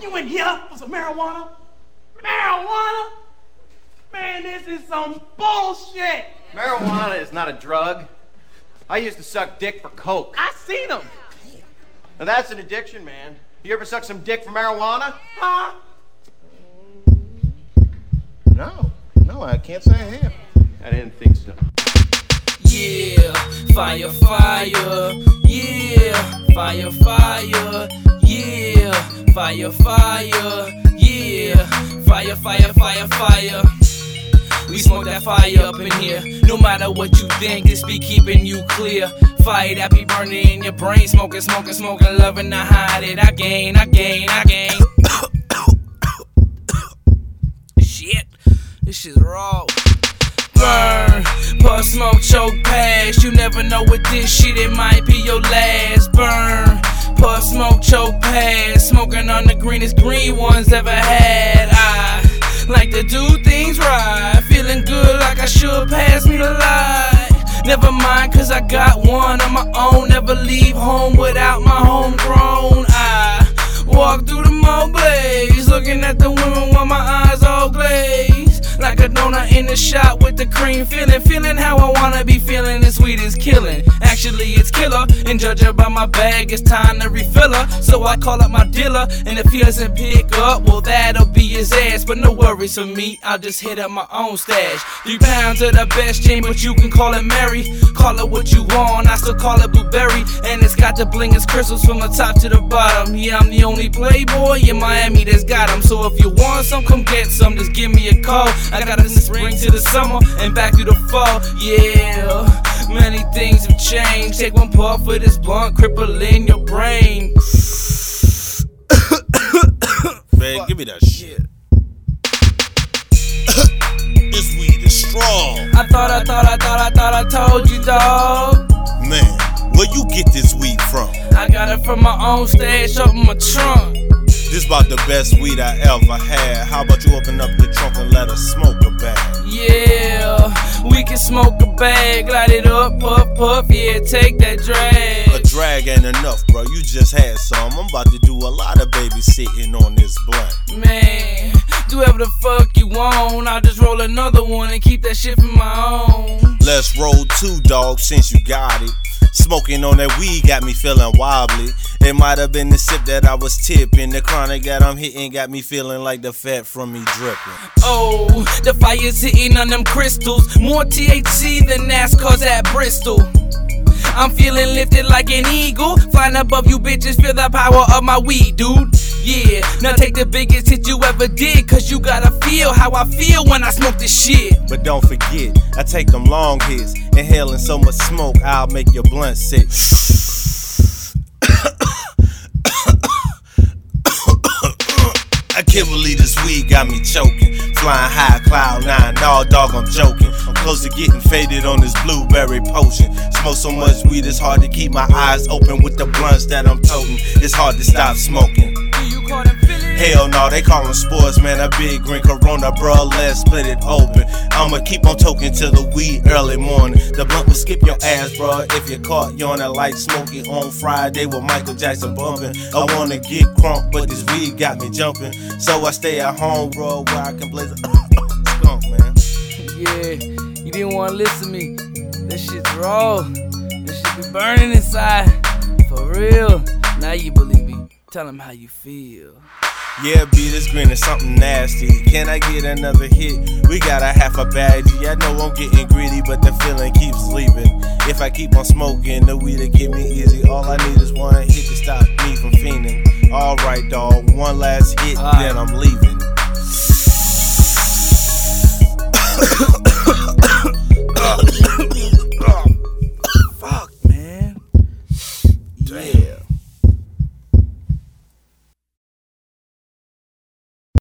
You in here for some marijuana? Marijuana? Man, this is some bullshit. Marijuana is not a drug. I used to suck dick for coke. I seen him. Now that's an addiction, man. You ever suck some dick for marijuana? Huh? No, I can't say I have. I didn't think so. Yeah, fire, fire. Yeah, fire, fire. Yeah, fire, fire. Yeah, fire, fire, fire, fire. We smoke that fire up in here. No matter what you think, this be keeping you clear. Fire that be burning in your brain. Smoking, smoking, smoking, loving to hide it. I gain. Shit, this shit's raw. Burn, puff, smoke, choke, pass. You never know with this shit, it might be your last. Burn, puff, smoke, choke, pass. Smoking on the greenest green ones ever had. I like to do things right. Feeling good like I should, pass me the light. Never mind, cause I got one on my own. Never leave home without my homegrown. I walk through the mall blaze, looking at the women while my eyes all glaze. Like a donut in the shop with the cream filling. Feeling how I wanna be feeling, as sweet as killing. Actually it's killer, and judge her by my bag, it's time to refill her. So I call up my dealer, and if he doesn't pick up, well that'll be his ass. But no worries for me, I'll just hit up my own stash. 3 pounds of the best gin, but you can call it Mary. Call it what you want, I still call it blueberry. And it's got the blingest crystals from the top to the bottom. Yeah, I'm the only playboy in Miami that's got them. So if you want some, come get some, just give me a call. I got it in the spring to the summer and back through the fall. Yeah, many things have changed. Take one puff for this blunt, crippling your brain. Man, give me that shit. This weed is strong. I thought I told you, dog. Man, where you get this weed from? I got it from my own stash up in my trunk. This about the best weed I ever had. How about you open up the trunk and let us smoke a bag? Yeah, we can smoke a bag, light it up, puff, puff, yeah, take that drag. A drag ain't enough, bro, you just had some. I'm about to do a lot of babysitting on this blunt. Man, do whatever the fuck you want, I'll just roll another one and keep that shit for my own. Let's roll two, dog, since you got it. Smoking on that weed got me feeling wobbly. It might have been the sip that I was tipping. The chronic that I'm hitting got me feeling like the fat from me dripping. Oh, the fire's hitting on them crystals. More THC than NASCAR's at Bristol. I'm feeling lifted like an eagle. Flying above you bitches, feel the power of my weed, dude. Yeah, now take the biggest hit you ever did, cause you gotta feel how I feel when I smoke this shit. But don't forget, I take them long hits. Inhaling so much smoke, I'll make your blunt sick. I can't believe this weed got me choking. Flying high, cloud nine, nah dog, I'm joking. I'm close to getting faded on this blueberry potion. Smoke so much weed, it's hard to keep my eyes open with the blunts that I'm toting. It's hard to stop smoking. Do you call them Philly? Hell no, they call them sports, man. A big green Corona, bro, let's split it open. I'ma keep on toking till the weed early morning. The blunt will skip your ass, bro, if you're caught yawning like Smokey on Friday with Michael Jackson bumping. I wanna get crunk, but this weed got me jumping. So I stay at home, bro, where I can blaze a skunk, man. Yeah, you didn't want to listen to me. This shit's raw. This shit be burning inside. For real. Now you believe me. Tell them how you feel. Yeah, B, this green is something nasty. Can I get another hit? We got a half a baggie. I know I'm getting greedy, but the feeling keeps leaving. If I keep on smoking, the weed'll get me easy. All I need is one hit to stop me from fiending. Alright, dog, one last hit, then I'm leaving.